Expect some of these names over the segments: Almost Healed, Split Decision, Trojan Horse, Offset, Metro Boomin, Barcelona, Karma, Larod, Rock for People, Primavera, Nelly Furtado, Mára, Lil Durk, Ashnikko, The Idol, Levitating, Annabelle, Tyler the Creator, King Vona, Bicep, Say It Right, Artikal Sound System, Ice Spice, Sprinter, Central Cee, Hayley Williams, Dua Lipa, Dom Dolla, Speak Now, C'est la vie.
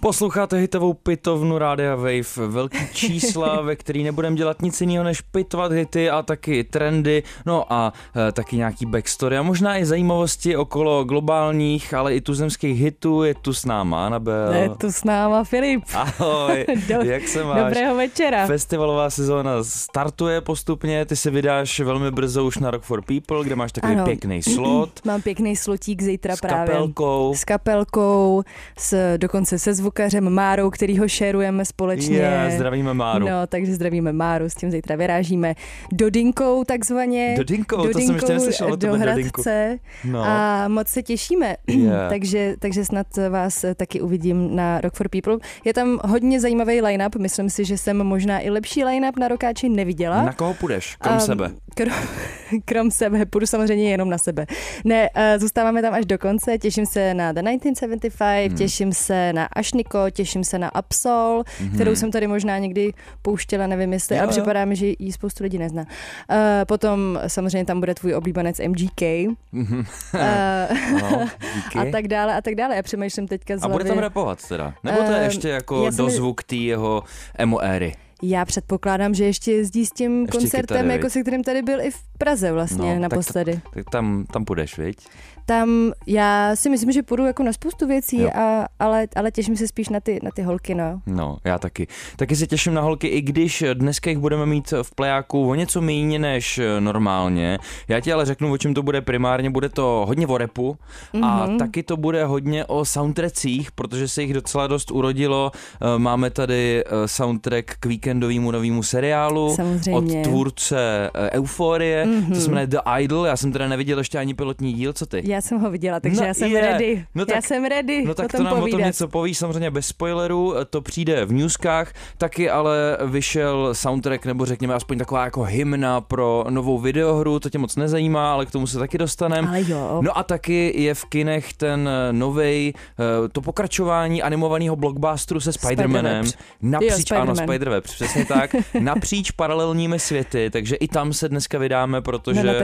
Posloucháte hitovou pitovnu Rádia Wave, velký čísla, ve který nebudeme dělat nic jiného, než pitovat hity a taky trendy, no a taky nějaký backstory a možná i zajímavosti okolo globálních, ale i tuzemských hitů. Je tu s náma Annabelle. Je tu s náma Filip. Ahoj, jak se máš? Dobrého večera. Festivalová sezóna startuje postupně, ty se vydáš velmi brzo už na Rock for People, kde máš takový pěkný slot. Mám pěkný slotík zítra právě. S kapelkou, dokonce se zvukařem Márou, který ho šerujeme společně. Zdravíme Máru. No, takže zdravíme Máru, s tím zítra vyrážíme Dodinkou takzvaně. Dodinkou, to jsem ještě neslyšel o tebe Dodinku. No. A moc se těšíme, takže snad vás taky uvidím na Rock for People. Je tam hodně zajímavý line-up, myslím si, že jsem možná i lepší line-up na rokáči neviděla. Na koho půjdeš, krom sebe? Krom sebe, půjdu samozřejmě jenom na sebe. Ne, zůstáváme tam až do konce, těším se na The 1975, těším se na Ashnikko, těším se na Absol, kterou jsem tady možná někdy pouštěla, nevím jestli, ale připadá mi, že ji spoustu lidí nezná. Potom samozřejmě tam bude tvůj oblíbenec MGK. A tak dále, a tak dále. Já přemýšlím teďka z hlavy. A bude tam rapovat teda? Nebo to je ještě jako dozvuk té jeho emo éry? Já předpokládám, že ještě jezdí s tím ještě koncertem, kytary, jako se kterým tady byl i v Praze vlastně naposledy. Tak tam půjdeš, viď? Tam já si myslím, že půjdu jako na spoustu věcí, ale těším se spíš na ty holky, no. No, já taky. Taky se těším na holky, i když dneska jich budeme mít v plejáku o něco méně než normálně. Já ti ale řeknu, o čem to bude primárně. Bude to hodně o rapu a taky to bude hodně o soundtrackích, protože se jich docela dost urodilo. Máme tady soundtrack k víkendovému novému seriálu. Samozřejmě. Od tvůrce Euforie, to se jmenuje The Idol. Já jsem teda neviděl ještě ani pilotní díl, co ty? Já jsem ho viděla, takže já jsem ready. Já jsem ready. No tak to nám povídat. O tom něco povíš, samozřejmě bez spoilerů, to přijde v newskách. Taky ale vyšel soundtrack, nebo řekněme aspoň taková jako hymna pro novou videohru, to tě moc nezajímá, ale k tomu se taky dostaneme. No a taky je v kinech ten novej, to pokračování animovaného blockbusteru se Spider-Manem. Spider-Web, přesně tak, napříč paralelními světy, takže i tam se dneska vydáme, protože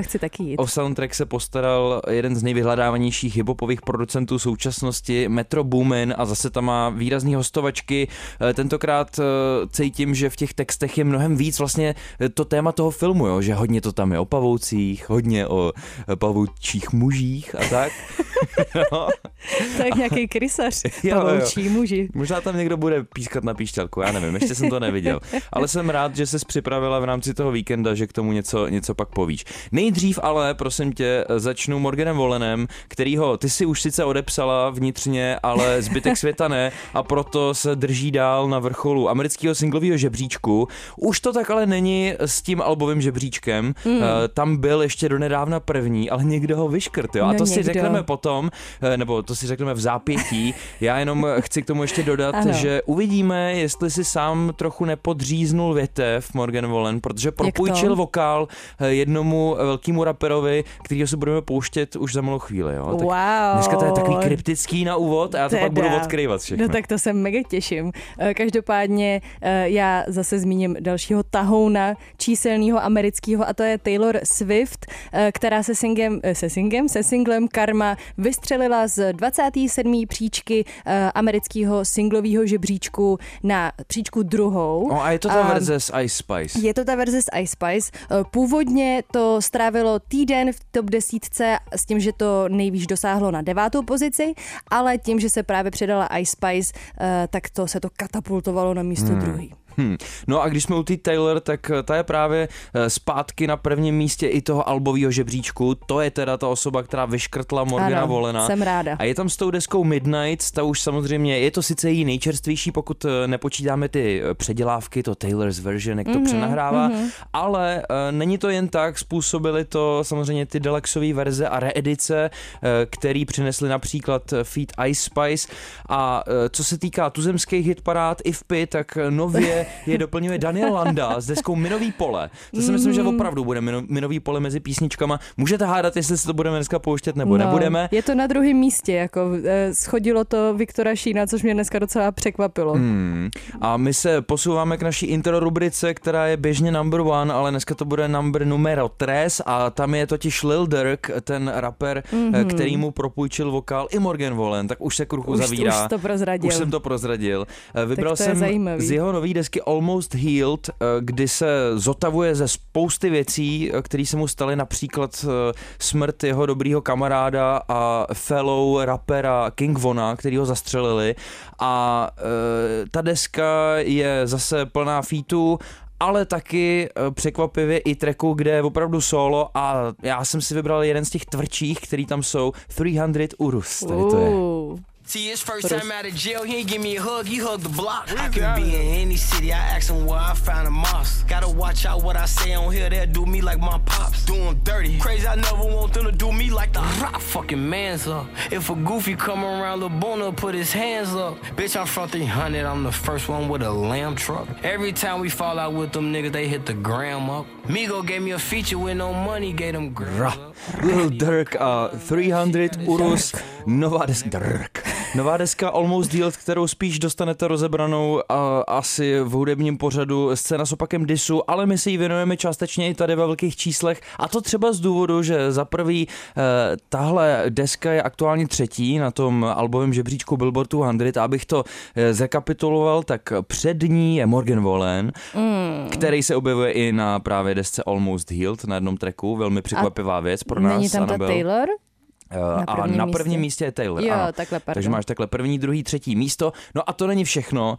o soundtrack se postaral jeden z nejvyhledávanějších hiphopových producentů současnosti, Metro Boomin, a zase tam má výrazný hostovačky. Tentokrát cítím, že v těch textech je mnohem víc vlastně to téma toho filmu, jo? Že hodně to tam je o pavoucích, hodně o pavoučích mužích a tak. No. Tak nějaký krysař, pavoučí muži. Možná tam někdo bude pískat na píšťalku, já nevím, ještě jsem to neviděl. Ale jsem rád, že ses připravila v rámci toho víkenda, že k tomu něco pak povíš. Nejdřív ale, prosím tě, začnu Morganem Wallenem, kterýho ty si už sice odepsala vnitřně, ale zbytek světa ne, a proto se drží dál na vrcholu amerického singlového žebříčku. Už to tak ale není s tím albovým žebříčkem. Tam byl ještě donedávna první, ale někdo ho vyškrt, jo? A to si řekneme potom, nebo to si řekneme v zápětí. Já jenom chci k tomu ještě dodat, že uvidíme, jestli si sám trochu nepodříznul větev Morgan Wallen, protože propůjčil vokál jednomu velkému raperovi, kterýho se budeme pouštět už za malou chvíli. Jo? Tak wow. Dneska to je takový kryptický na úvod a já to pak budu odkryvat všechno. No tak to se mega těším. Každopádně já zase zmíním dalšího tahouna číselného amerického, a to je Taylor Swift, která se singlem Karma vystřelila z 27. příčky amerického singlového žebříčku na příčku 2. No a je to ta verze z Ice Spice. Je to ta verze z Ice Spice. Původně to strávilo týden v top 10 s tím, že to nejvíc dosáhlo na 9. pozici, ale tím, že se právě přidala Ice Spice, tak to se to katapultovalo na místo 2. No a když jsme u té Taylor, tak ta je právě zpátky na prvním místě i toho albového žebříčku. To je teda ta osoba, která vyškrtla Morgana Wallena. Jsem ráda. A je tam s tou deskou Midnights, ta už samozřejmě, je to sice její nejčerstvější, pokud nepočítáme ty předělávky, to Taylor's version, jak to přenahrává, ale není to jen tak, způsobily to samozřejmě ty deluxové verze a reedice, který přinesly například feat Ice Spice. A co se týká tuzemských hitparád i v P, tak nově je doplňuje Daniel Landa s deskou Minový pole. To si myslím, že opravdu bude Minový pole mezi písničkama. Můžete hádat, jestli se to budeme dneska pouštět nebo nebudeme. Je to na druhém místě, jako schodilo to Viktora Šína, což mě dneska docela překvapilo. A my se posouváme k naší intro rubrice, která je běžně number one, ale dneska to bude numero tres a tam je totiž Lil Durk, ten rapper, který mu propůjčil vokál i Morgan Wallen, tak už se kruchu zavírá. Už jsem to prozradil. Vybral jsem z jeho nový desky Almost Healed, kdy se zotavuje ze spousty věcí, které se mu staly, například smrt jeho dobrýho kamaráda a fellow rapera King Vona, který ho zastřelili, a ta deska je zase plná featů, ale taky překvapivě i tracku, kde je opravdu solo, a já jsem si vybral jeden z těch tvrdších, který tam jsou, 300 Urus, tady to je. See, his first time out of jail, he ain't give me a hug, he hugged the block. I could be in any city, I asked him where I found a mosque. Gotta watch out what I say on here, they'll do me like my pops. Do him dirty, crazy, I never want them to do me like the rock fucking man's up. If a goofy come around, Lil Bona put his hands up. Bitch, I'm from 300, I'm the first one with a lamb truck. Every time we fall out with them niggas, they hit the gram up. Migo gave me a feature with no money, gave them gram up. Lil Durk a 300 Urus, nová deska Durk. Nová deska Almost Healed, kterou spíš dostanete rozebranou asi v hudebním pořadu Scéna s opakem disu, ale my si ji věnujeme částečně i tady ve velkých číslech, a to třeba z důvodu, že za prvý tahle deska je aktuálně třetí na tom albovém žebříčku Billboard 200, a abych to zrekapituloval, tak před ní je Morgan Wallen, který se objevuje i na právě desce Almost Healed na jednom tracku, velmi překvapivá věc pro nás. Není tam ta Taylor? A na prvním místě je Taylor. Jo, takhle, takže máš takhle první, druhý, třetí místo. No a to není všechno.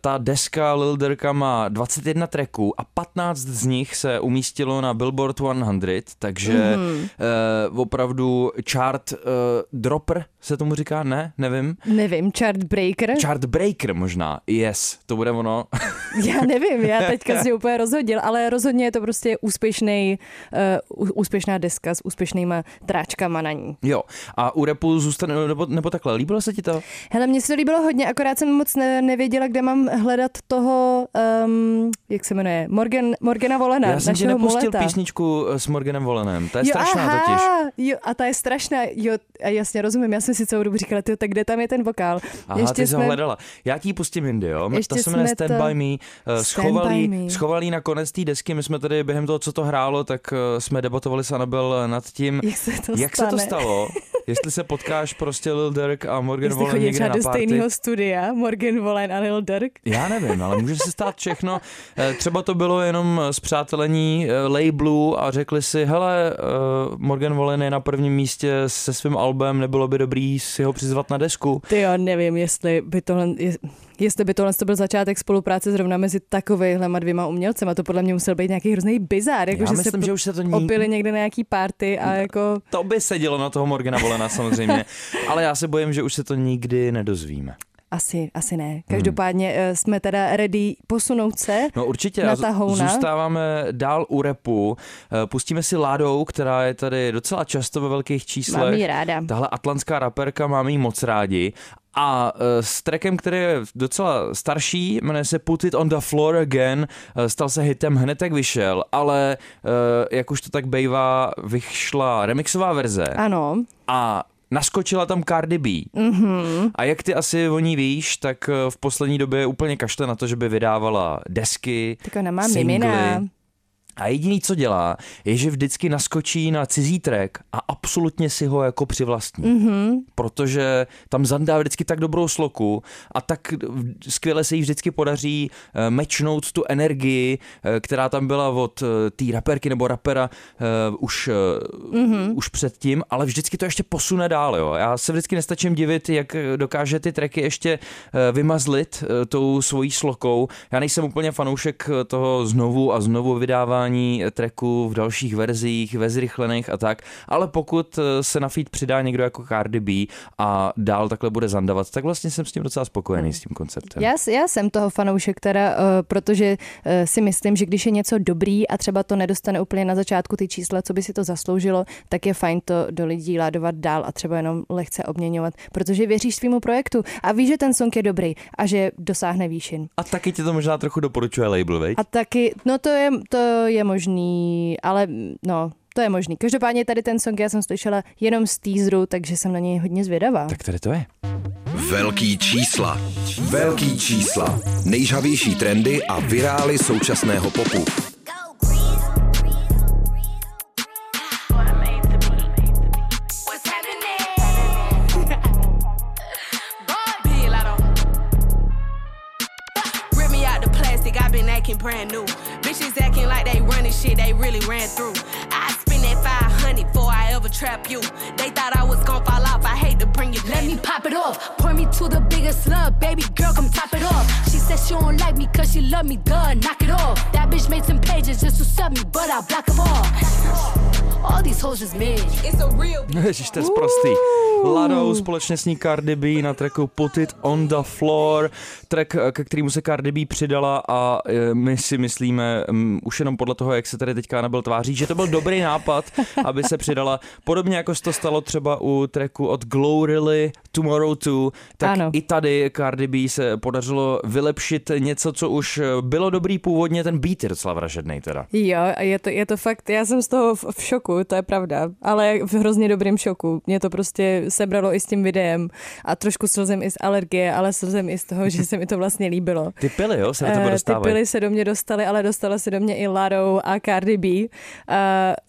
Ta deska Lil Durka má 21 tracků a 15 z nich se umístilo na Billboard 100, takže opravdu chart dropper se tomu říká, ne? Nevím. Nevím, chart breaker možná, yes, to bude ono. Já nevím, já teďka si úplně rozhodil, ale rozhodně je to prostě úspěšná deska s úspěšnýma tráčkama na ní. Jo, a u rapu zůstane, nebo takhle, líbilo se ti to? Hele, mně se to líbilo hodně, akorát jsem moc nevěděla, kde mám hledat toho, jak se jmenuje, Morgana Wallena, našeho muleta. Já jsem ti nepustil písničku s Morganem Wallenem, ta je strašná totiž. Jo, a ta je strašná, jo, jasně, rozumím, já jsem si celou dobu říkala, tak kde tam je ten vokál? Aha, ještě ty jsi ho hledala. Já ti ji pustím jindy, jo? Ta se jmenuje Stand By Me, schovalí na konec té desky, my jsme tady během toho, co to hrálo, tak jsme debatovali s Annabelle nad tím, jak se to stalo, jestli se potkáš prostě Lil Durk a Morgan Wallen někde na party. Jestli chodíš do stejného studia, Morgan Wallen a Lil Durk? Já nevím, ale může se stát všechno. Třeba to bylo jenom zpřátelení labelů a řekli si, hele, Morgan Wallen je na prvním místě se svým albem, nebylo by dobrý si ho přizvat na desku. Ty jo, nevím, jestli by tohle byl začátek spolupráce zrovna mezi takovejhlema dvěma umělcema, to podle mě musel být nějaký hrozný bizár, jako že už se to opili někde na nějaký party a jako... To by sedělo na toho Morgana Wallena samozřejmě, ale já se bojím, že už se to nikdy nedozvíme. Asi ne. Každopádně jsme teda ready posunout se. No určitě, zůstáváme dál u rapu. Pustíme si Ládou, která je tady docela často ve velkých číslech. Mám ji ráda. Tahle atlantská raperka, máme ji moc rádi. A s trackem, který je docela starší, jmenuje se Put It On Da Floor Again, stal se hitem hned, jak vyšel, ale jak už to tak bejvá, vyšla remixová verze. Ano. A naskočila tam Cardi B. A jak ty asi o ní víš, tak v poslední době úplně kašle na to, že by vydávala desky, singly. A jediný, co dělá, je, že vždycky naskočí na cizí track a absolutně si ho jako přivlastní. Mm-hmm. Protože tam zandá vždycky tak dobrou sloku a tak skvěle se jí vždycky podaří mečnout tu energii, která tam byla od té raperky nebo rapera už předtím, ale vždycky to ještě posune dál. Jo. Já se vždycky nestačím divit, jak dokáže ty tracky ještě vymazlit tou svojí slokou. Já nejsem úplně fanoušek toho znovu a znovu vydávání tracků v dalších verzích, ve zrychlených a tak, ale pokud se na feed přidá někdo jako Cardi B a dál takhle bude zandavat, tak vlastně jsem s tím docela spokojený, s tím konceptem. Já jsem toho fanoušek teda, protože si myslím, že když je něco dobrý a třeba to nedostane úplně na začátku ty čísla, co by si to zasloužilo, tak je fajn to do lidí ládovat dál a třeba jenom lehce obměňovat, protože věříš svému projektu a víš, že ten song je dobrý a že dosáhne výšin. A taky ti to možná trochu doporučuje label, veď? A taky, no to je možný, ale no, to je možný. Každopádně tady ten song já jsem slyšela jenom z teaseru, takže jsem na něj hodně zvědavá. Tak tady to je. Velký čísla. Velký čísla. Nejžhavější trendy a virály současného popu. Brand new. Bitches acting like they running shit they really ran through. I spend that 500 before I ever trap you. They thought I was gonna fall off. I hate to bring you down. Let me pop it off. Point me to the biggest love. Baby girl, come top it off. She said she don't like me cause she love me, duh. Knock it off. That bitch made some pages just to sub me, but I block them all. All these hoes is mid. It's a real bitch. Ježiš, to je sprostý. Ladou společně s ní Cardi B na tracku Put It On Da Floor, track, ke kterému se Cardi B přidala a my si myslíme, už jenom podle toho, jak se tady teďka Annabelle tváří, že to byl dobrý nápad, aby se přidala. Podobně jako se to stalo třeba u tracku od Glorily Tomorrow 2, tak ano. I tady Cardi B se podařilo vylepšit něco, co už bylo dobrý původně, ten beat je docela vražednej teda. Jo, je to fakt, já jsem z toho v šoku, to je pravda, ale v hrozně dobrém šoku. Mě to prostě sebralo i s tím videem a trošku slzem i z alergie, ale slzem i z toho, že se mi to vlastně líbilo. Ty pily, jo, se do tebe dostávají. Ty pily se do mě dostaly, ale dostala se do mě i Larou a Cardi B.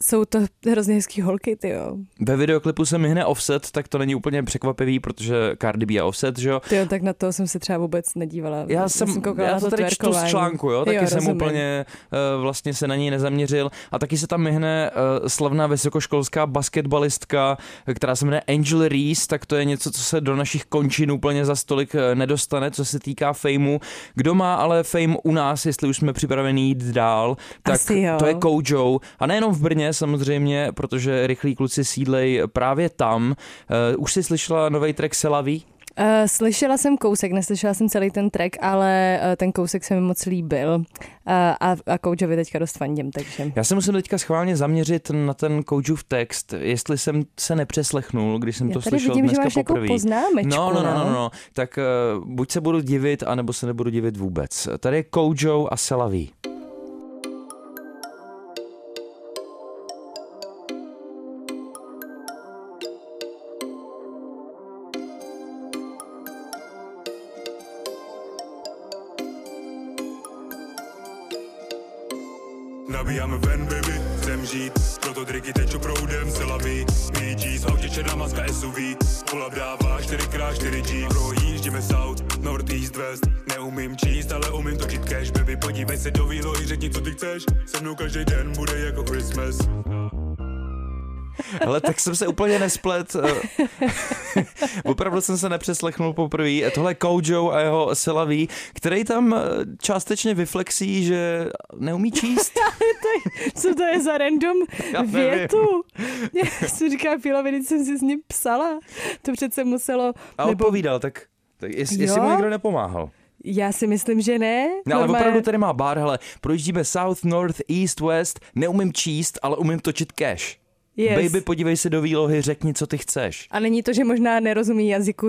Jsou to hrozně hezký holky, ty jo. Ve videoklipu se mi hne Offset, tak to není úplně překvapivý, protože Cardi B a Offset, že jo. Ty jo, tak na to jsem se třeba vůbec nedívala. Já jsem koukala na to tady čtu z článku, jo, taky jo, jsem úplně vlastně se na něj nezaměřil a taky se tam mi hne slavná vysokoškolská basketbalistka, která se jmenuje Angel Reese, tak to je něco, co se do našich končin úplně za stolik nedostane, co se týká fejmu. Kdo má ale fame u nás, jestli už jsme připraveni jít dál, tak to je Koujo. A nejenom v Brně samozřejmě, protože rychlí kluci sídlej právě tam. Už jsi slyšela novej track C'est la vie? Slyšela jsem kousek, neslyšela jsem celý ten track, ale ten kousek se mi moc líbil a Koujovi teďka dost fandím, takže. Já se musím teďka schválně zaměřit na ten Koujův text, jestli jsem se nepřeslechnul, když jsem já to slyšel vidím, dneska poprvé. Já tady vidím, že máš nějakou poznámečku. No. Tak buď se budu divit, anebo se nebudu divit vůbec. Tady je Koujo a C'est la vie. Nabíjáme ven, baby, chcem žít, proto triky teču proudem, C'est la vie, BG, z autě černá maska SUV, pull-up dává 4x4G, projíždíme south, north, east, west, neumím číst, ale umím točit cash, baby, podívej se do výlohy, řekni, co ty chceš, se mnou každý den bude jako Christmas. Hele, tak jsem se úplně nesplet. Opravdu jsem se nepřeslechnul poprvé. Tohle je Koujo a jeho C'est la vie, který tam částečně vyflexí, že neumí číst. Co to je za random větu? Já si říkám, když jsem si s ním psala. To přece muselo... A odpovídal, tak jestli mu někdo nepomáhal. Já si myslím, že ne. No, ale opravdu tady má bar, hele. Projíždíme south, north, east, west. Neumím číst, ale umím točit cash. Yes. Baby, podívej se do výlohy, řekni, co ty chceš. A není to, že možná nerozumí jazyku,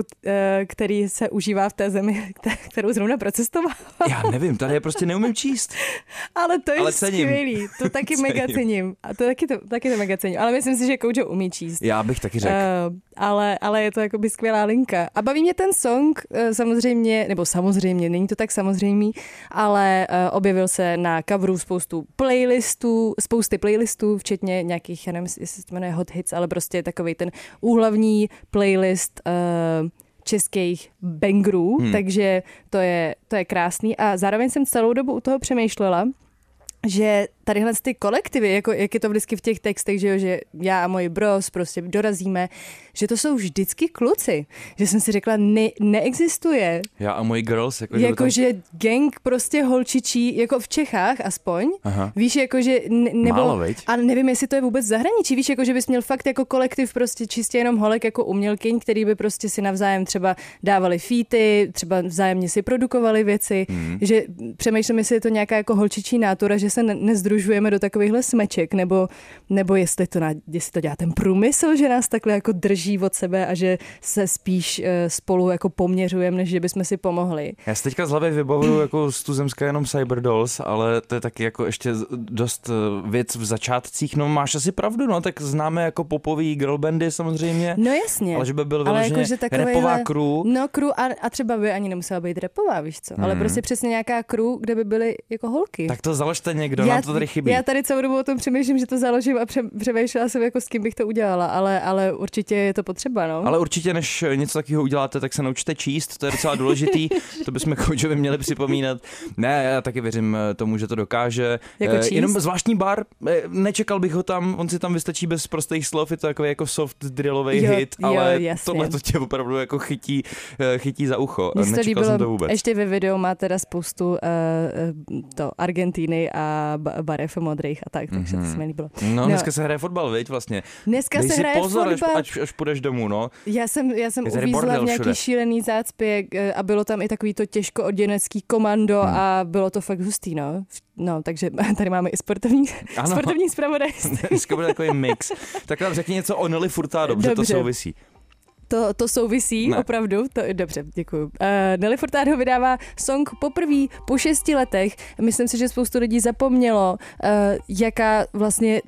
který se užívá v té zemi, kterou zrovna procestoval? Já nevím, tady je prostě neumím číst. Ale to je skvělý, to taky mega cením. A to taky to mega cením, ale myslím si, že Koujo umí číst. Já bych taky řekl. Ale je to jakoby skvělá linka. A baví mě ten song, samozřejmě, nebo samozřejmě, není to tak samozřejmý, ale objevil se na coveru spousty playlistů, včetně nějakých, já nevím, jestli se jmenuje Hot Hits, ale prostě takovej ten úhlavní playlist českých bangerů, takže to je krásný. A zároveň jsem celou dobu u toho přemýšlela, že tadyhle ty kolektivy, jako jak je to vždycky v těch textech, že já a moji bros prostě dorazíme, že to jsou vždycky kluci. Že jsem si řekla, neexistuje. Já a moji girls. Jakože tam... gang prostě holčičí, jako v Čechách aspoň. Aha. Víš, jakože nebo... A nevím, jestli to je vůbec v zahraničí. Víš, jakože bys měl fakt jako kolektiv prostě čistě jenom holek jako umělkyň, který by prostě si navzájem třeba dávali featy, třeba vzájemně si produkovali věci. Že přemýšlím, jestli je to nějaká jako holčičí nátura, že se nezdružujeme do takovýchhle smeček, nebo jestli to dělá ten průmysl, že nás takhle jako drží od sebe a že se spíš spolu jako poměřujeme, než že bychom si pomohli. Já si teďka z hlavy vybavuju jako z tuzemska jenom Cyberdolls, ale to je taky jako ještě dost věc v začátcích. No máš asi pravdu, no tak známe jako popový girlbandy samozřejmě. No jasně. Ale že by byl vyloženě jako, rapová crew. No crew a třeba by ani nemusela být rapová, víš co, ale prostě přesně nějaká crew, kde by byly jako holky. Tak to založte někdo, nám to tady chybí. Já tady celou dobu o tom přemýšlím, že to založím a přemýšlela jsem, jako s kým bych to udělala, ale určitě je to potřeba, no. Ale určitě, než něco takového uděláte, tak se naučte číst, to je docela důležitý, to bychom Koučovi měli připomínat. Ne, já taky věřím tomu, že to dokáže. Jako jenom zvláštní bar, nečekal bych ho tam, on si tam vystačí bez prostých slov, je to takový jako soft drillový hit, ale tohle to tě opravdu jako chytí za ucho. Nečekal jsem to vůbec. Ještě ve videu má teda spoustu to Argentíny a barev modrých a tak, takže to se mi líbilo. No, dneska se hraje fotbal, viď, vlastně. Dneska dej se hraje pozor, fotbal. Až půjdeš domů, no. Já jsem uvízla v nějaký všude šílený zácpě a bylo tam i takový to těžko oděnecký komando a bylo to fakt hustý, no. No, takže tady máme i sportovní zpravodajství. Dneska bude takový mix. Tak nám řekni něco o Nelly Furtado, protože to souvisí. To souvisí, ne. Opravdu. Dobře, děkuju. Nelly Furtado vydává song poprvé po 6 letech. Myslím si, že spoustu lidí zapomnělo,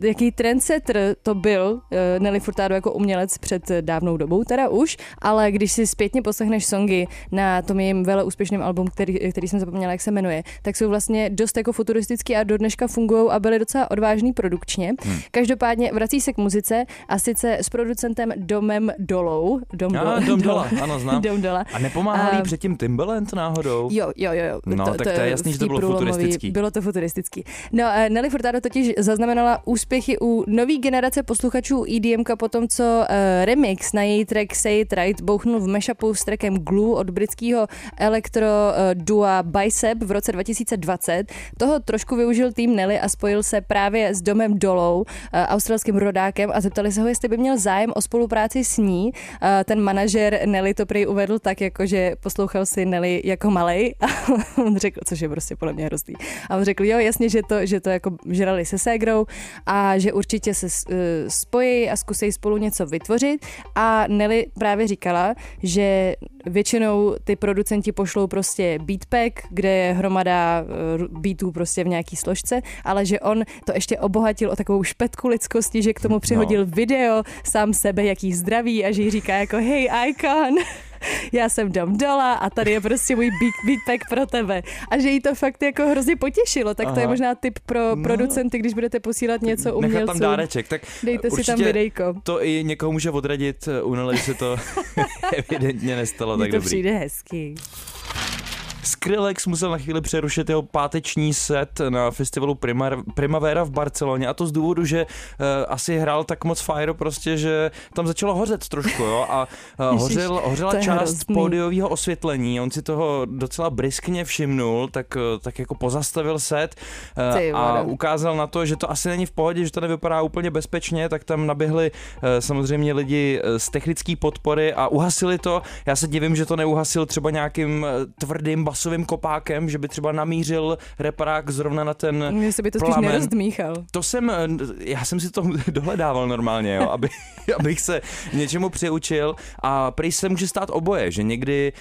jaký trendsetter to byl Nelly Furtado jako umělec před dávnou dobou, teda už, ale když si zpětně poslechneš songy na tom jejím veleúspěšném albumu, který jsem zapomněla, jak se jmenuje, tak jsou vlastně dost jako futuristický a do dneška fungují a byly docela odvážný produkčně. Každopádně vrací se k muzice a sice s producentem Domem Dollou. Dom Dolla, ano, znám. Dom Dolla. A nepomáhal jí předtím Timbaland náhodou? Jo. No, tak to je jasný, že to bylo futuristický. Bylo to futuristický. No, Nelly Furtado totiž zaznamenala úspěchy u nový generace posluchačů EDM-ka po tom, co remix na její track Say It Right bouchnul v mashupu s trackem Glue od britského elektro dua Bicep v roce 2020. Toho trošku využil tým Nelly a spojil se právě s Domem Dollou, australským rodákem, a zeptali se ho, jestli by měl zájem o spolupráci s ní. Ten manažer Nelly to prý uvedl tak, jako že poslouchal si Nelly jako malej a on řekl, což je prostě podle mě hrozný. A on řekl, jo, jasně, že to jako žrali se ségrou a že určitě se spojí a zkusí spolu něco vytvořit. A Nelly právě říkala, že většinou ty producenti pošlou prostě beatpack, kde je hromada beatů prostě v nějaký složce, ale že on to ještě obohatil o takovou špetku lidskosti, že k tomu přihodil video sám sebe, jak jí zdraví a že jí říká jako hej Icon, já jsem Dom Dolla a tady je prostě můj beatpack pro tebe. A že jí to fakt jako hrozně potěšilo, tak to je možná tip pro producenty, když budete posílat něco umělcům. Nechat tam dáreček, tak dejte si tam videjko. To i někoho může odradit, unele, že se to evidentně nestalo. Mně tak to dobrý. Přijde hezky. Skrillex musel na chvíli přerušit jeho páteční set na festivalu Primavera v Barceloně, a to z důvodu, že asi hrál tak moc fire prostě, že tam začalo hořet trošku, jo, a hořela část pódiového osvětlení. On si toho docela briskně všimnul, tak jako pozastavil set a ukázal na to, že to asi není v pohodě, že to nevypadá úplně bezpečně, tak tam naběhli samozřejmě lidi z technické podpory a uhasili to. Já se divím, že to neuhasil třeba nějakým tvrdým basovým kopákem, že by třeba namířil reparák zrovna na ten plamen. Mně se by to spíš nerozdmíchal. To jsem, já jsem si to dohledával normálně, jo, aby, abych se něčemu přiučil, a prý se může stát oboje, že někdy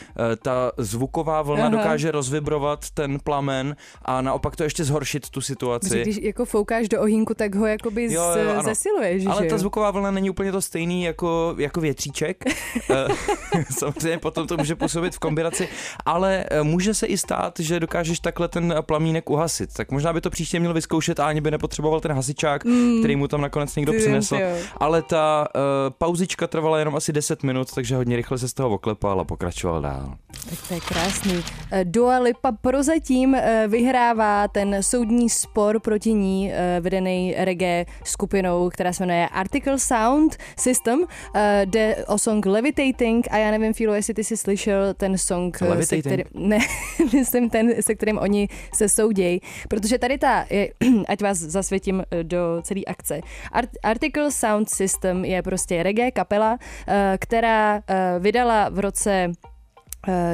ta zvuková vlna dokáže rozvibrovat ten plamen a naopak to ještě zhoršit tu situaci. Protože když jako foukáš do ohýnku, tak ho jakoby zesiluješ. Ale ta zvuková vlna není úplně to stejný jako větříček. Samozřejmě potom to může působit v kombinaci, ale může se i stát, že dokážeš takhle ten plamínek uhasit. Tak možná by to příště měl vyzkoušet a ani by nepotřeboval ten hasičák, který mu tam nakonec někdo přinesl. Ale ta pauzička trvala jenom asi 10 minut, takže hodně rychle se z toho oklepal a pokračoval dál. Tak to je krásný. Dua Lipa prozatím vyhrává ten soudní spor proti ní vedený reggae skupinou, která se jmenuje Artikal Sound System, jde o song Levitating a já nevím, Filo, jestli ty jsi slyšel ten song, se kterým oni se soudějí, protože tady ať vás zasvětím do celé akce. Artikal Sound System je prostě reggae kapela, která vydala v roce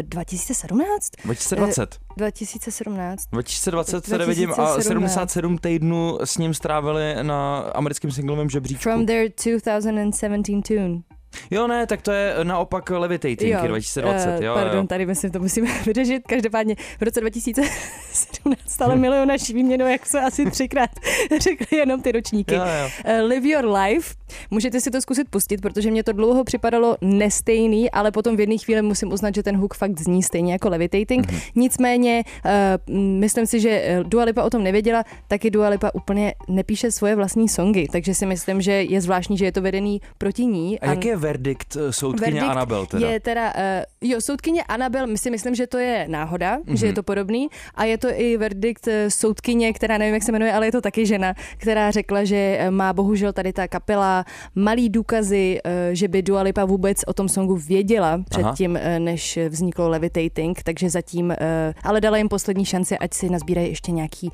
2020 se nevidím a 77 týdnů s ním strávili na americkém singlovém žebříčku. From their 2017 tune. Jo, ne, tak to je naopak Levitating 2020. Pardon, tady myslím, to musíme vyřešit. Každopádně v roce 2017 stále miluju naši výměnu, jak se asi třikrát řekli jenom ty ročníky. Live Your Life. Můžete si to zkusit pustit, protože mě to dlouho připadalo nestejný, ale potom v jedné chvíli musím uznat, že ten hook fakt zní stejně jako Levitating. Nicméně, myslím si, že Dua Lipa o tom nevěděla, taky Dua Lipa úplně nepíše svoje vlastní songy, takže si myslím, že je zvláštní, že je to vedený proti ní. A jaký je verdikt soudkyně Annabelle teda? Je teda soudkyně Annabelle, my si myslím, že to je náhoda, že je to podobný, a je to i verdikt soudkyně, která nevím, jak se jmenuje, ale je to taky žena, která řekla, že má bohužel tady ta kapela malý důkazy, že by Dua Lipa vůbec o tom songu věděla předtím, než vzniklo Levitating, takže zatím, ale dala jim poslední šanci, ať si nazbírají ještě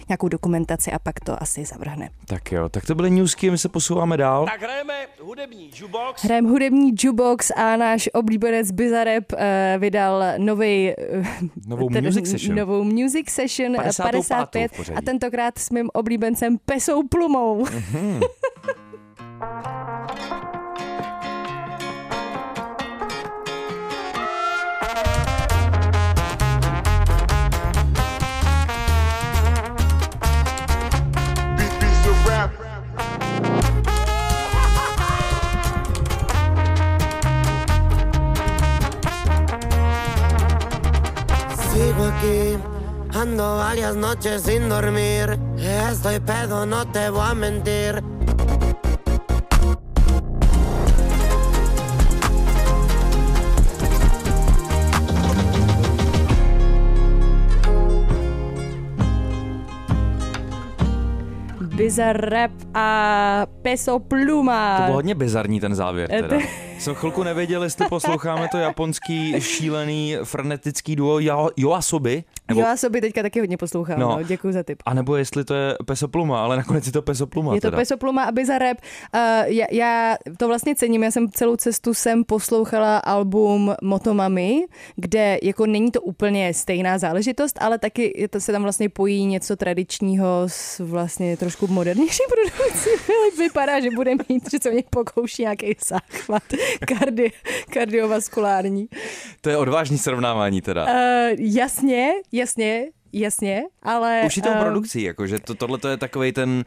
nějakou dokumentaci a pak to asi zavrhne. Tak jo, tak to byly newsky, my se posouváme dál. Tak hrajeme hudební jukebox. Hrajeme hudební jukebox a náš oblíbenec Bizarrap vydal novou music session 55 a tentokrát s mým oblíbencem Pesou Plumou. Sigo aquí, ando varias noches sin dormir. Estoy pedo, no te voy a mentir. Bizarrap a Peso Pluma. To bylo hodně bizarní ten závěr teda. Jsem chvilku nevěděl, jestli posloucháme to japonský šílený frenetický duo Yoasobi. Yoasobi teďka taky hodně poslouchám, no, děkuju za tip. A nebo jestli to je Peso Pluma, ale nakonec je to Peso Pluma. Je to teda Peso Pluma a Bizarrap. Já to vlastně cením, já jsem celou cestu sem poslouchala album Motomami, kde jako není to úplně stejná záležitost, ale taky to se tam vlastně pojí něco tradičního s vlastně trošku modernější produkcí. Vypadá, že bude mít, že se mě pokouší nějaký záchvat kardiovaskulární. To je odvážný srovnávání teda. Jasně, ale ušitou produkcí, jakože tohle to je takovej ten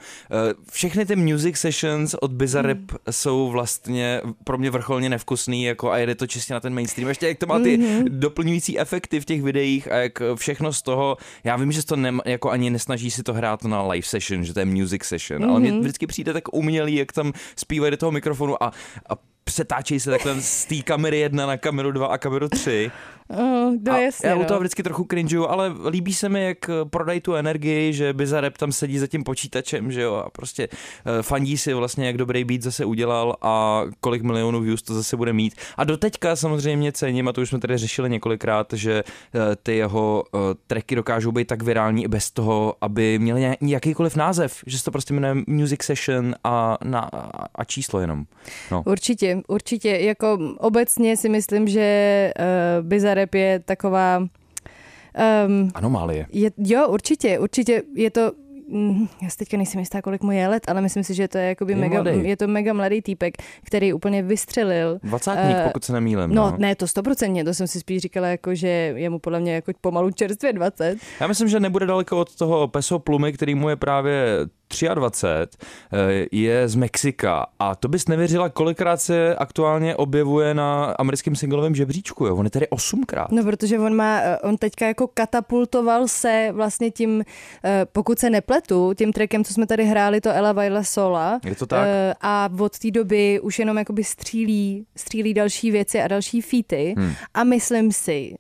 všechny ty music sessions od Bizarrap jsou vlastně pro mě vrcholně nevkusný, jako a jede to čistě na ten mainstream. Ještě jak to má ty doplňující efekty v těch videích a jak všechno z toho, já vím, že to jako ani nesnaží si to hrát na live session, že to je music session, ale mně vždycky přijde tak umělý, jak tam zpívají do toho mikrofonu a přetáčejí se takhle z té kamery 1 na kameru 2 a kameru 3. Já u toho vždycky trochu cringeju, ale líbí se mi, jak prodají tu energii, že Bizarrap tam sedí za tím počítačem, že jo, a prostě fandí si vlastně, jak dobrý beat zase udělal a kolik milionů views to zase bude mít. A doteďka samozřejmě cením, a to už jsme tady řešili několikrát, že ty jeho tracky dokážou být tak virální i bez toho, aby měly jakýkoliv název, že se to prostě jmenuje Music Session a číslo jenom. No. Určitě, jako obecně si myslím, že Bizarrap je taková Anomálie. Jo, určitě je to... Já si teďka nejsem jistá, kolik mu je let, ale myslím si, že to je, jakoby mega mladý týpek, který úplně vystřelil. 20, pokud se nemýlím. No, ne, to 100%, to jsem si spíš říkala, jako, že je mu podle mě jako pomalu čerstvě 20. Já myslím, že nebude daleko od toho Peso Plumy, který mu je právě 23, je z Mexika a to bys nevěřila, kolikrát se aktuálně objevuje na americkém singlovém žebříčku, jo? On je tedy 8krát. No, protože on teďka jako katapultoval se vlastně tím, pokud se nepletu, tím trackem, co jsme tady hráli, to Ella Baila Sola. Je to tak? A od té doby už jenom jakoby střílí další věci a další featy a myslím si,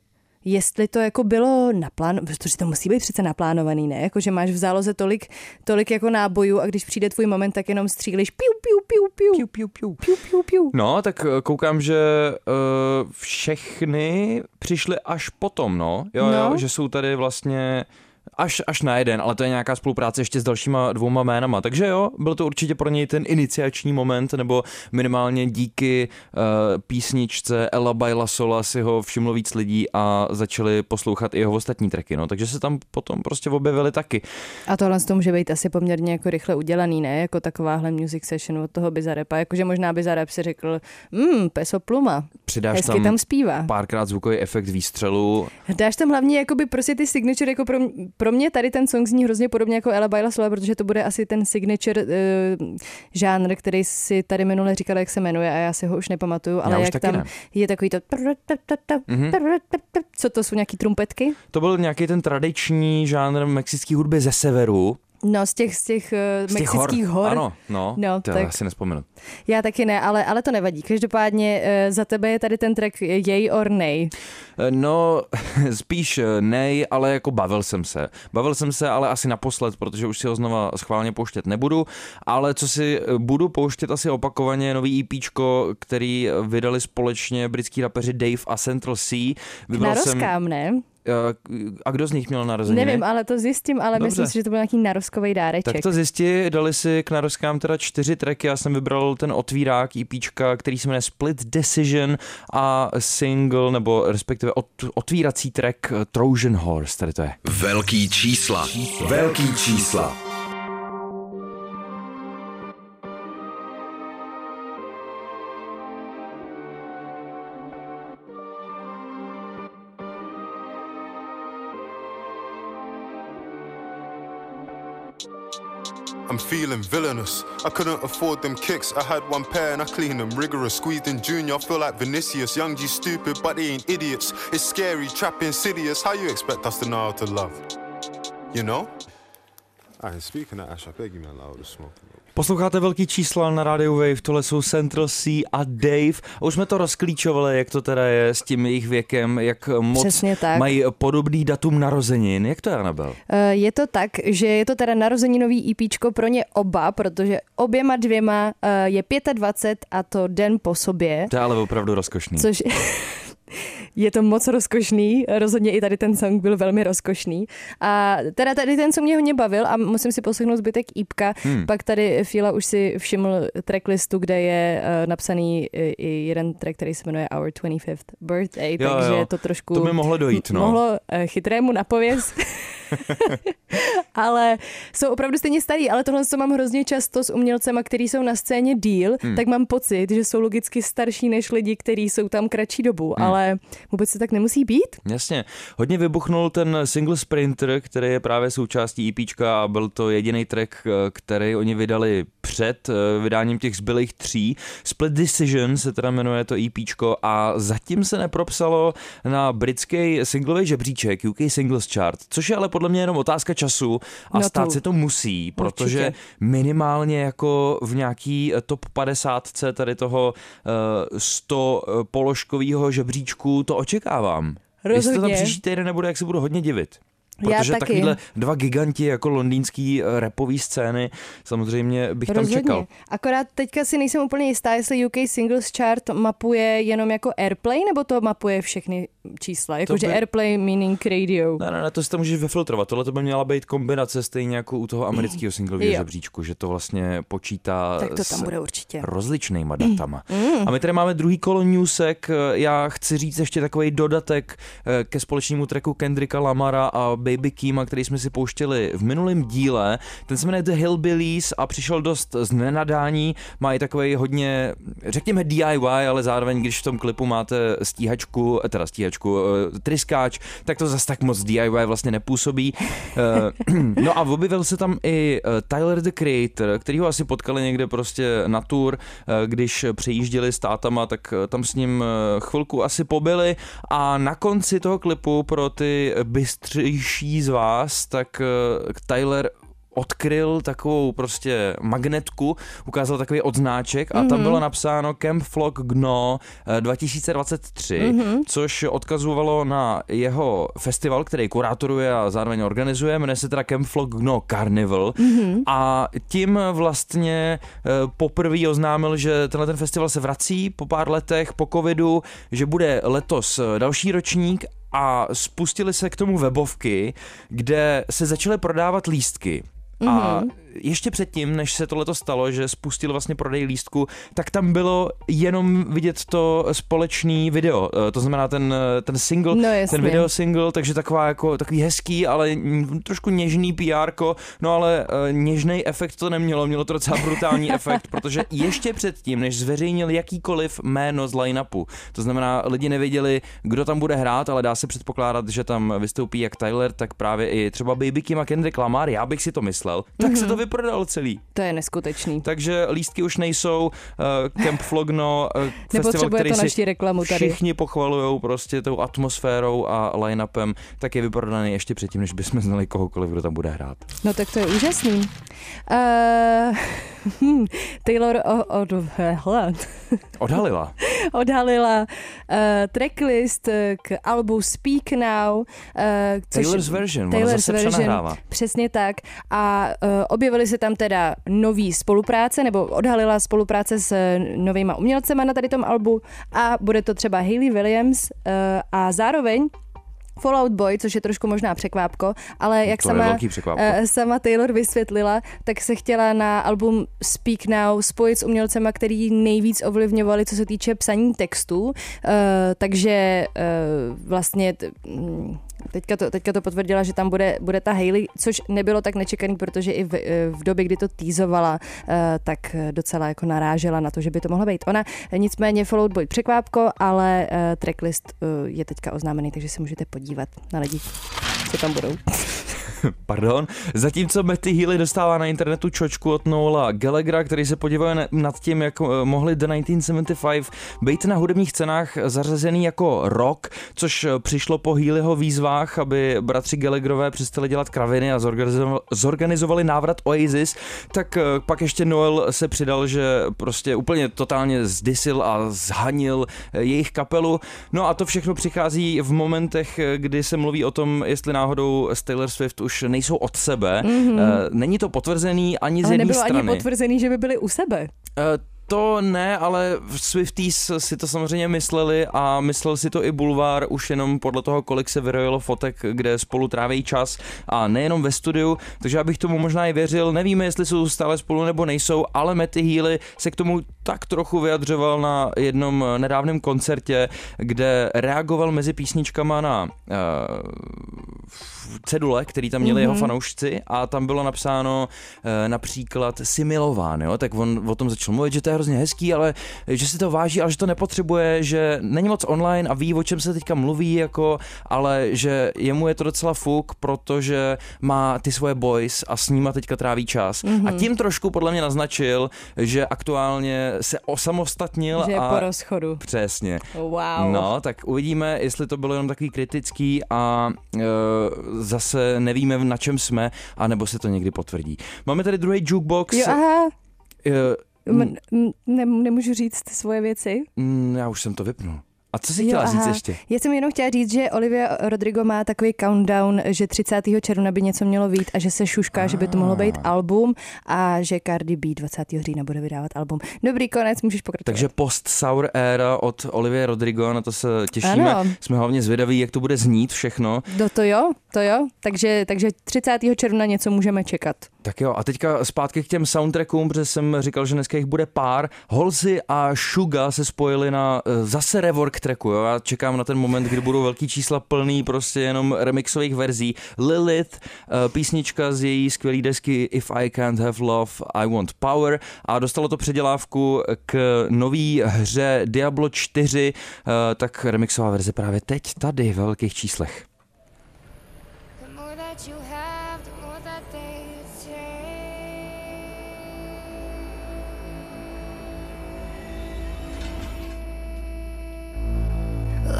jestli to jako bylo naplánované, protože to musí být přece naplánovaný, ne? Jako, že máš v záloze tolik jako nábojů a když přijde tvůj moment, tak jenom střílíš piu, piu, piu. No, tak koukám, že všechny přišly až potom, no? Jo, že jsou tady vlastně... Až na jeden, ale to je nějaká spolupráce ještě s dalšíma dvouma jménama. Takže jo, byl to určitě pro něj ten iniciační moment, nebo minimálně díky písničce Ella Baila Sola si ho všimlo víc lidí a začali poslouchat i jeho ostatní tracky. No. Takže se tam potom prostě objevili taky. A tohle to může být asi poměrně jako rychle udělaný, ne? Jako takováhle music session od toho Bizarrapa. Jakože možná Bizarrap si řekl, Peso Pluma, hezky tam zpívá. Párkrát zvukový efekt výstřelu. Dáš tam hlavně jakoby prostě ty signature jako pro mě tady ten song zní hrozně podobně jako Ella Baila Sola, protože to bude asi ten signature žánr, který si tady minule říkala, jak se jmenuje a já si ho už nepamatuju, ale už jak tam ne. Je takový to co to jsou nějaký trumpetky? To byl nějaký ten tradiční žánr mexické hudby ze severu. No, z těch mexických hor. Ano, no to tak, já si nespomenu. Já taky ne, ale to nevadí. Každopádně za tebe je tady ten track jej or nej? No, spíš nej, ale jako bavil jsem se, ale asi naposled, protože už si ho znova schválně pouštět nebudu, ale co si budu pouštět asi opakovaně, nový EPčko, který vydali společně britský rapeři Dave a Central Cee. Ne? A kdo z nich měl narozeniny? Nevím, ale to zjistím, ale dobře. Myslím si, že to byl nějaký naroskovej dáreček. Tak to zjistí, dali si k naroskám teda 4 tracky, já jsem vybral ten otvírák EPčka, který se jmenuje Split Decision a single, nebo respektive otvírací track Trojan Horse, tady to je. Velký čísla. I'm feeling villainous, I couldn't afford them kicks. I had one pair and I cleaned them rigorous. Squeezed in junior, I feel like Vinicius. Young G's stupid, but they ain't idiots. It's scary, trap insidious. How you expect us to know how to love? You know? I ain't speaking that Ash, I beg you man, I would have smoked a little. Posloucháte velký čísla na Radio Wave, tohle jsou Central Cee a Dave. A už jsme to rozklíčovali, jak to teda je s tím jejich věkem, jak moc mají podobný datum narozenin. Jak to je, Annabelle? Je to tak, že je to teda narozeninový EPčko pro ně oba, protože oběma dvěma je 25 a to den po sobě. To je ale opravdu rozkošný. Což... Je to moc rozkošný, rozhodně i tady ten song byl velmi rozkošný. A teda tady ten song mě hodně bavil a musím si poslechnout zbytek EPka. Pak tady Fila už si všiml tracklistu, kde je napsaný i jeden track, který se jmenuje Our 25th Birthday, jo, takže jo. To trošku... To by mohlo dojít, no. Mohlo chytrému napověz. Ale jsou opravdu stejně starý, ale tohle, co mám hrozně často s umělcema, který jsou na scéně díl, tak mám pocit, že jsou logicky starší než lidi, kteří jsou tam kratší dobu, ale vůbec se tak nemusí být. Jasně, hodně vybuchnul ten single Sprinter, který je právě součástí EPčka a byl to jediný track, který oni vydali před vydáním těch zbylých 3. Split Decision se teda jmenuje to EPčko a zatím se nepropsalo na britský singlový žebříček UK Singles Chart, což je ale podle mě jenom otázka času a stát se to musí, protože určitě. Minimálně jako v nějaký top 50 tady toho 100 položkového žebříčku to očekávám. Rozhodně. Jestli to tam příští týden nebude, jak se budu hodně divit. Protože takovýhle dva giganti jako londýnský rapový scény samozřejmě bych tam čekal. Akorát teďka si nejsem úplně jistá, jestli UK Singles Chart mapuje jenom jako Airplay, nebo to mapuje všechny čísla, jakože by... Airplay meaning radio. Ne, to si tam můžeš vefiltrovat, tohle to by měla být kombinace stejně jako u toho amerického singlového žebříčku, že to vlastně počítá tak to tam bude určitě rozličnýma datama. A my tady máme druhý kolo newsek, já chci říct ještě takovej dodatek ke společnému tracku Kendricka Lamara a Baby Keema, který jsme si pouštěli v minulém díle. Ten se jmenuje The Hillbillies a přišel dost z nenadání. Má i takový hodně, řekněme DIY, ale zároveň, když v tom klipu máte tryskáč, tak to zas tak moc DIY vlastně nepůsobí. No a objevil se tam i Tyler the Creator, který ho asi potkali někde prostě na tour, když přejížděli s tátama, tak tam s ním chvilku asi pobyli a na konci toho klipu pro ty bystřejší z vás, tak Tyler odkryl takovou prostě magnetku, ukázal takový odznáček a tam bylo napsáno Camp Flock Gno 2023, což odkazovalo na jeho festival, který kurátoruje a zároveň organizuje, jmenuje se teda Camp Flock Gno Carnival a tím vlastně poprvé oznámil, že tenhle ten festival se vrací po pár letech, po covidu, že bude letos další ročník a spustili se k tomu webovky, kde se začaly prodávat lístky. A ještě předtím, než se tohleto stalo, že spustil vlastně prodej lístku, tak tam bylo jenom vidět to společný video, to znamená ten single, ten video single, takže takový hezký, ale trošku něžný PR-ko, no ale něžnej efekt to nemělo, mělo to docela brutální efekt, protože ještě předtím, než zveřejnil jakýkoliv jméno z line-upu, to znamená lidi nevěděli, kdo tam bude hrát, ale dá se předpokládat, že tam vystoupí jak Tyler, tak právě i třeba Baby Kim a Kendrick Lamar, já bych si to myslel, tak se to vyprodal celý. To je neskutečný. Takže lístky už nejsou, Camp Flogno, festival, který to si reklamu tady. Všichni pochvalujou prostě tou atmosférou a line-upem, tak je vyprodaný ještě předtím, než bychom znali kohokoliv, kdo tam bude hrát. No tak to je úžasný. Taylor odhalila tracklist k albu Speak Now. Taylor's version, ona zase přenahrává. Přesně tak. A objevily se tam teda nový spolupráce, nebo odhalila spolupráce s novýma umělcema na tady tom albu a bude to třeba Hayley Williams a zároveň Fallout Boy, což je trošku možná překvápko, ale jak sama Taylor vysvětlila, tak se chtěla na album Speak Now spojit s umělcema, který nejvíc ovlivňovali, co se týče psaní textů, takže vlastně... Teďka to potvrdila, že tam bude ta Hayley, což nebylo tak nečekaný, protože i v době, kdy to teasovala, tak docela jako narážela na to, že by to mohla být ona. Nicméně Fallout Boy překvápko, ale tracklist je teďka oznámený, takže se můžete podívat na lidi, co tam budou. Pardon. Zatímco Matty Healy dostává na internetu čočku od Noela Gallaghera, který se podíval nad tím, jak mohli The 1975 být na hudebních cenách zařazený jako rock, což přišlo po Healyho výzvách, aby bratři Gallagherové přestali dělat kraviny a zorganizovali návrat Oasis, tak pak ještě Noel se přidal, že prostě úplně totálně zdisil a zhanil jejich kapelu. No a to všechno přichází v momentech, kdy se mluví o tom, jestli náhodou s Taylor Swift už nejsou od sebe. Není to potvrzený ani z jedné strany. Ale nebylo ani potvrzený, že by byli u sebe. To ne, ale Swifties si to samozřejmě mysleli a myslel si to i bulvár už jenom podle toho, kolik se vyrojilo fotek, kde spolu tráví čas a nejenom ve studiu, takže já bych tomu možná i věřil. Nevíme, jestli jsou stále spolu nebo nejsou, ale Matty Healy se k tomu tak trochu vyjadřoval na jednom nedávném koncertě, kde reagoval mezi písničkama na cedule, který tam měli jeho fanoušci a tam bylo napsáno například si milován, jo? Tak on o tom začal mluvit, že to je hrozně hezký, ale že si to váží, ale že to nepotřebuje, že není moc online a ví, o čem se teďka mluví, jako, ale že jemu je to docela fuk, protože má ty svoje boys a s nima teďka tráví čas. A tím trošku podle mě naznačil, že aktuálně se osamostatnil. Že je po rozchodu. Přesně. Wow. No, tak uvidíme, jestli to bylo jenom takový kritický a zase nevíme, na čem jsme, anebo se to někdy potvrdí. Máme tady druhý jukebox. Jo, aha. Nemůžu říct svoje věci? Já už jsem to vypnul. A co jsi chtěla říct ještě? Já jsem jenom chtěla říct, že Olivia Rodrigo má takový countdown, že 30. června by něco mělo být a že se šušká, že by to mohlo být album a že Cardi B 20. října bude vydávat album. Dobrý konec, můžeš pokračovat. Takže post-sour era od Olivia Rodrigo, na to se těšíme. Ano. Jsme hlavně zvědaví, jak to bude znít všechno. No to jo. Takže 30. června něco můžeme čekat. Tak jo, a teďka zpátky k těm soundtrackům, protože jsem říkal, že dneska jich bude pár. Halsey a Suga se spojili na zase rework tracku, jo? Já čekám na ten moment, kdy budou velký čísla plný prostě jenom remixových verzí. Lilith, písnička z její skvělé desky If I Can't Have Love, I Want Power, a dostalo to předělávku k nový hře Diablo 4, tak remixová verze právě teď tady ve velkých číslech.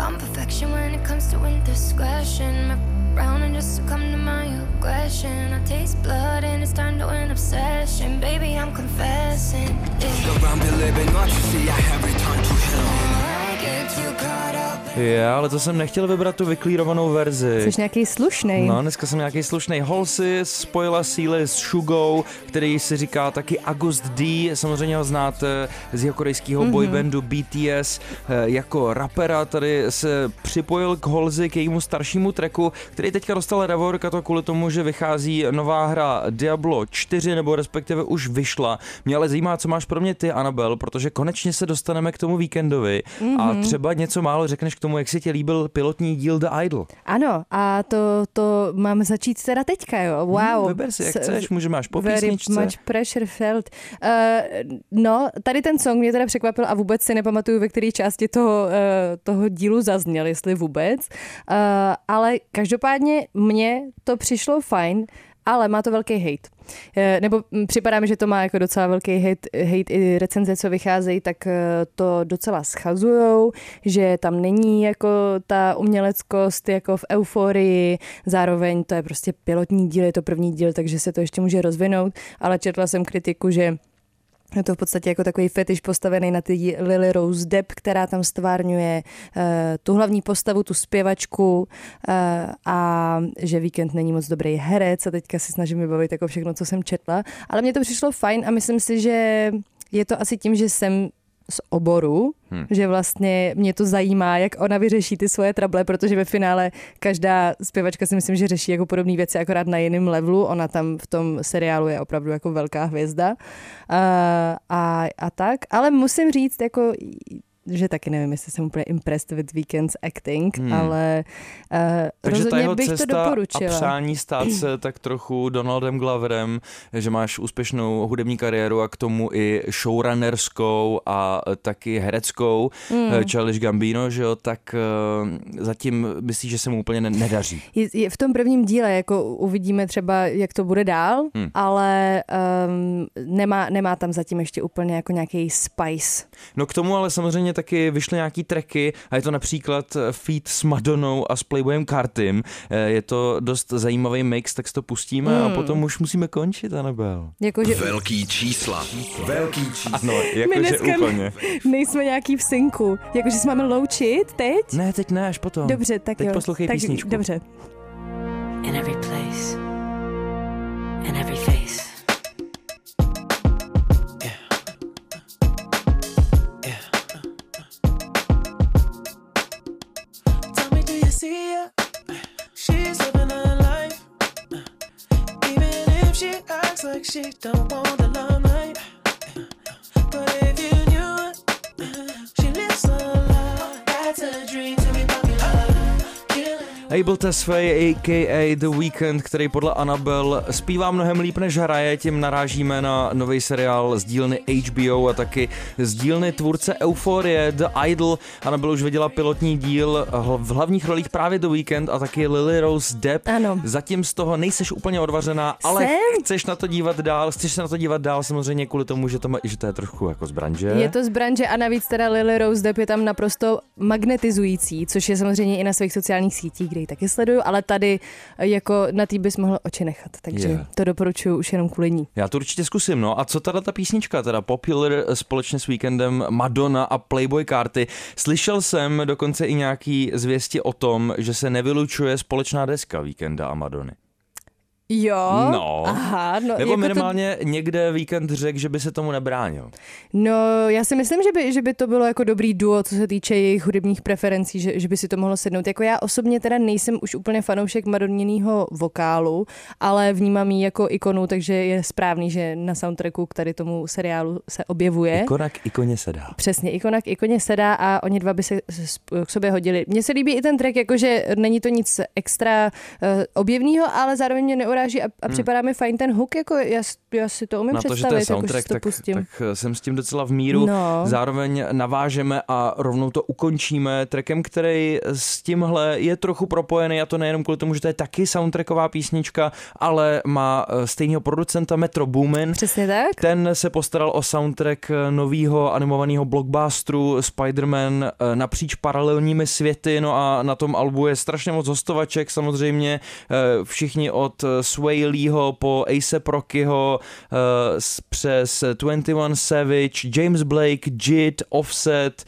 I'm perfection when it comes to indiscretion. Wrap around and just succumb to my aggression. I taste blood and it's turned to an obsession. Baby, I'm confessing. It's around me living what you see. I have returned to hell. Já, ale to jsem nechtěl vybrat tu vyklírovanou verzi. Jsi nějaký slušnej. No, dneska jsem nějaký slušnej. Halsey spojila síly s Sugou, který si říká taky August D. Samozřejmě ho znáte z jeho korejského boybandu BTS. Jako rapera tady se připojil k Halsey, k jejímu staršímu tracku, který teďka dostal rework, a to kvůli tomu, že vychází nová hra Diablo 4, nebo respektive už vyšla. Mě ale zajímá, co máš pro mě ty, Annabelle, protože konečně se dostaneme k tomu víkendovi a třeba něco málo řekneš k tomu, jak se ti líbil pilotní díl The Idol. Ano, a to máme začít teda teďka, jo. Wow. Vyber si, jak chceš, můžeme až po písničce. Very much pressure felt. No, tady ten song mě teda překvapil a vůbec si nepamatuju, ve které části toho dílu zazněl, jestli vůbec. Ale každopádně mně to přišlo fajn, ale má to velký hejt. Nebo připadá mi, že to má jako docela velký hejt i recenze, co vycházejí, tak to docela schazujou, že tam není jako ta uměleckost jako v euforii, zároveň to je prostě pilotní díl, je to první díl, takže se to ještě může rozvinout, ale četla jsem kritiku, že je to v podstatě jako takový fetiš postavený na ty Lily Rose Depp, která tam stvárňuje tu hlavní postavu, tu zpěvačku, a že Víkend není moc dobrý herec, a teďka si snažím vybavit jako všechno, co jsem četla. Ale mně to přišlo fajn a myslím si, že je to asi tím, že jsem z oboru, že vlastně mě to zajímá, jak ona vyřeší ty svoje trable, protože ve finále každá zpěvačka si myslím, že řeší jako podobné věci, akorát na jiném levelu. Ona tam v tom seriálu je opravdu jako velká hvězda a tak. Ale musím říct, jako, že taky nevím, jestli jsem úplně impressed with Weekend's acting, ale rozhodně bych to doporučila. Takže ta jeho cesta a přání stát se tak trochu Donaldem Gloverem, že máš úspěšnou hudební kariéru a k tomu i showrunnerskou a taky hereckou, Charles Gambino, že jo, tak zatím myslím, že se mu úplně nedaří. Je v tom prvním díle, jako uvidíme třeba, jak to bude dál, ale nemá tam zatím ještě úplně jako nějaký spice. No k tomu ale samozřejmě taky vyšly nějaký tracky a je to například feat s Madonou a s Playboyem Cartim. Je to dost zajímavý mix, tak si to pustíme a potom už musíme končit, Annabelle. Jakože... Velký čísla. Velký čísla. Ano, jakože úplně. Nejsme nějaký v synku. Jakože se máme loučit teď? Ne, teď ne, až potom. Dobře, tak teď jo. Teď poslouchej tak písničku. Dobře. In every place, in every face. Yeah, she's living her life, even if she acts like she don't want the limelight, but if you knew it, she lives her life, that's a dream to be popular. Abel Tesfaye, a.k.a. The Weeknd, který podle Annabelle zpívá mnohem líp než hraje, tím narážíme na nový seriál z dílny HBO a taky z dílny tvůrce Euforie, The Idol. Annabelle už viděla pilotní díl, v hlavních rolích právě The Weeknd a taky Lily Rose Depp. Ano. Zatím z toho nejseš úplně odvařená, ale chceš se na to dívat dál, samozřejmě kvůli tomu, že to je trošku jako z branže. Je to z branže a navíc teda Lily Rose Depp je tam naprosto magnetizující, což je samozřejmě i na svých sociálních sítích, kde ji taky sleduju, ale tady jako na tý bys mohl oči nechat, takže to doporučuju už jenom kvůli ní. Já to určitě zkusím, no a co teda ta písnička, teda Popular společně s Weekendem, Madonna a Playboy Carti. Slyšel jsem dokonce i nějaký zvěsti o tom, že se nevylučuje společná deska Weekenda a Madony. Jo, no. Aha. No, nebo jako minimálně to... někde Víkend řekl, že by se tomu nebránil. No, já si myslím, že by to bylo jako dobrý duo, co se týče jejich hudebních preferencí, že by si to mohlo sednout. Jako já osobně teda nejsem už úplně fanoušek Madonninýho vokálu, ale vnímám ji jako ikonu, takže je správný, že na soundtracku k tady tomu seriálu se objevuje. Ikona k ikoně sedá. Přesně, ikona k ikoně sedá a oni dva by se k sobě hodili. Mně se líbí i ten track, jakože není to nic extra objevného, ale zároveň mě a připadá mi fajn ten hook, jako já si to umím na představit, to, že to je soundtrack, jako, že si to tak jsem s tím docela v míru. No. Zároveň navážeme a rovnou to ukončíme trackem, který s tímhle je trochu propojený, a to nejenom kvůli tomu, že to je taky soundtracková písnička, ale má stejného producenta Metro Boomin. Přesně tak. Ten se postaral o soundtrack nového animovaného blockbusteru Spider-Man napříč paralelními světy, no a na tom albu je strašně moc hostovaček, samozřejmě všichni od Sway Leeho po A$AP Rockyho přes 21 Savage, James Blake, Jid, Offset,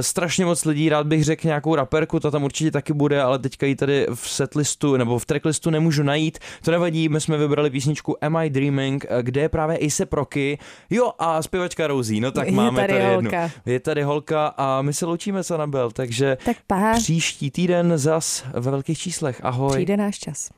strašně moc lidí, rád bych řekl nějakou raperku, ta tam určitě taky bude, ale teďka ji tady v setlistu nebo v tracklistu nemůžu najít. To nevadí, my jsme vybrali písničku Am I Dreaming, kde je právě A$AP Rocky. Jo, a zpěvačka Rosie, no tak je máme tady jednu. Je tady holka a my se loučíme s Annabelle, takže tak příští týden zas ve velkých číslech. Ahoj. Přijde náš čas.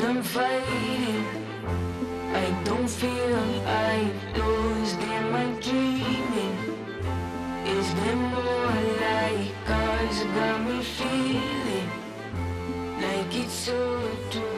I'm fighting, I don't feel I lose them, I'm dreaming. Is there more like cars got me feeling like it's so true?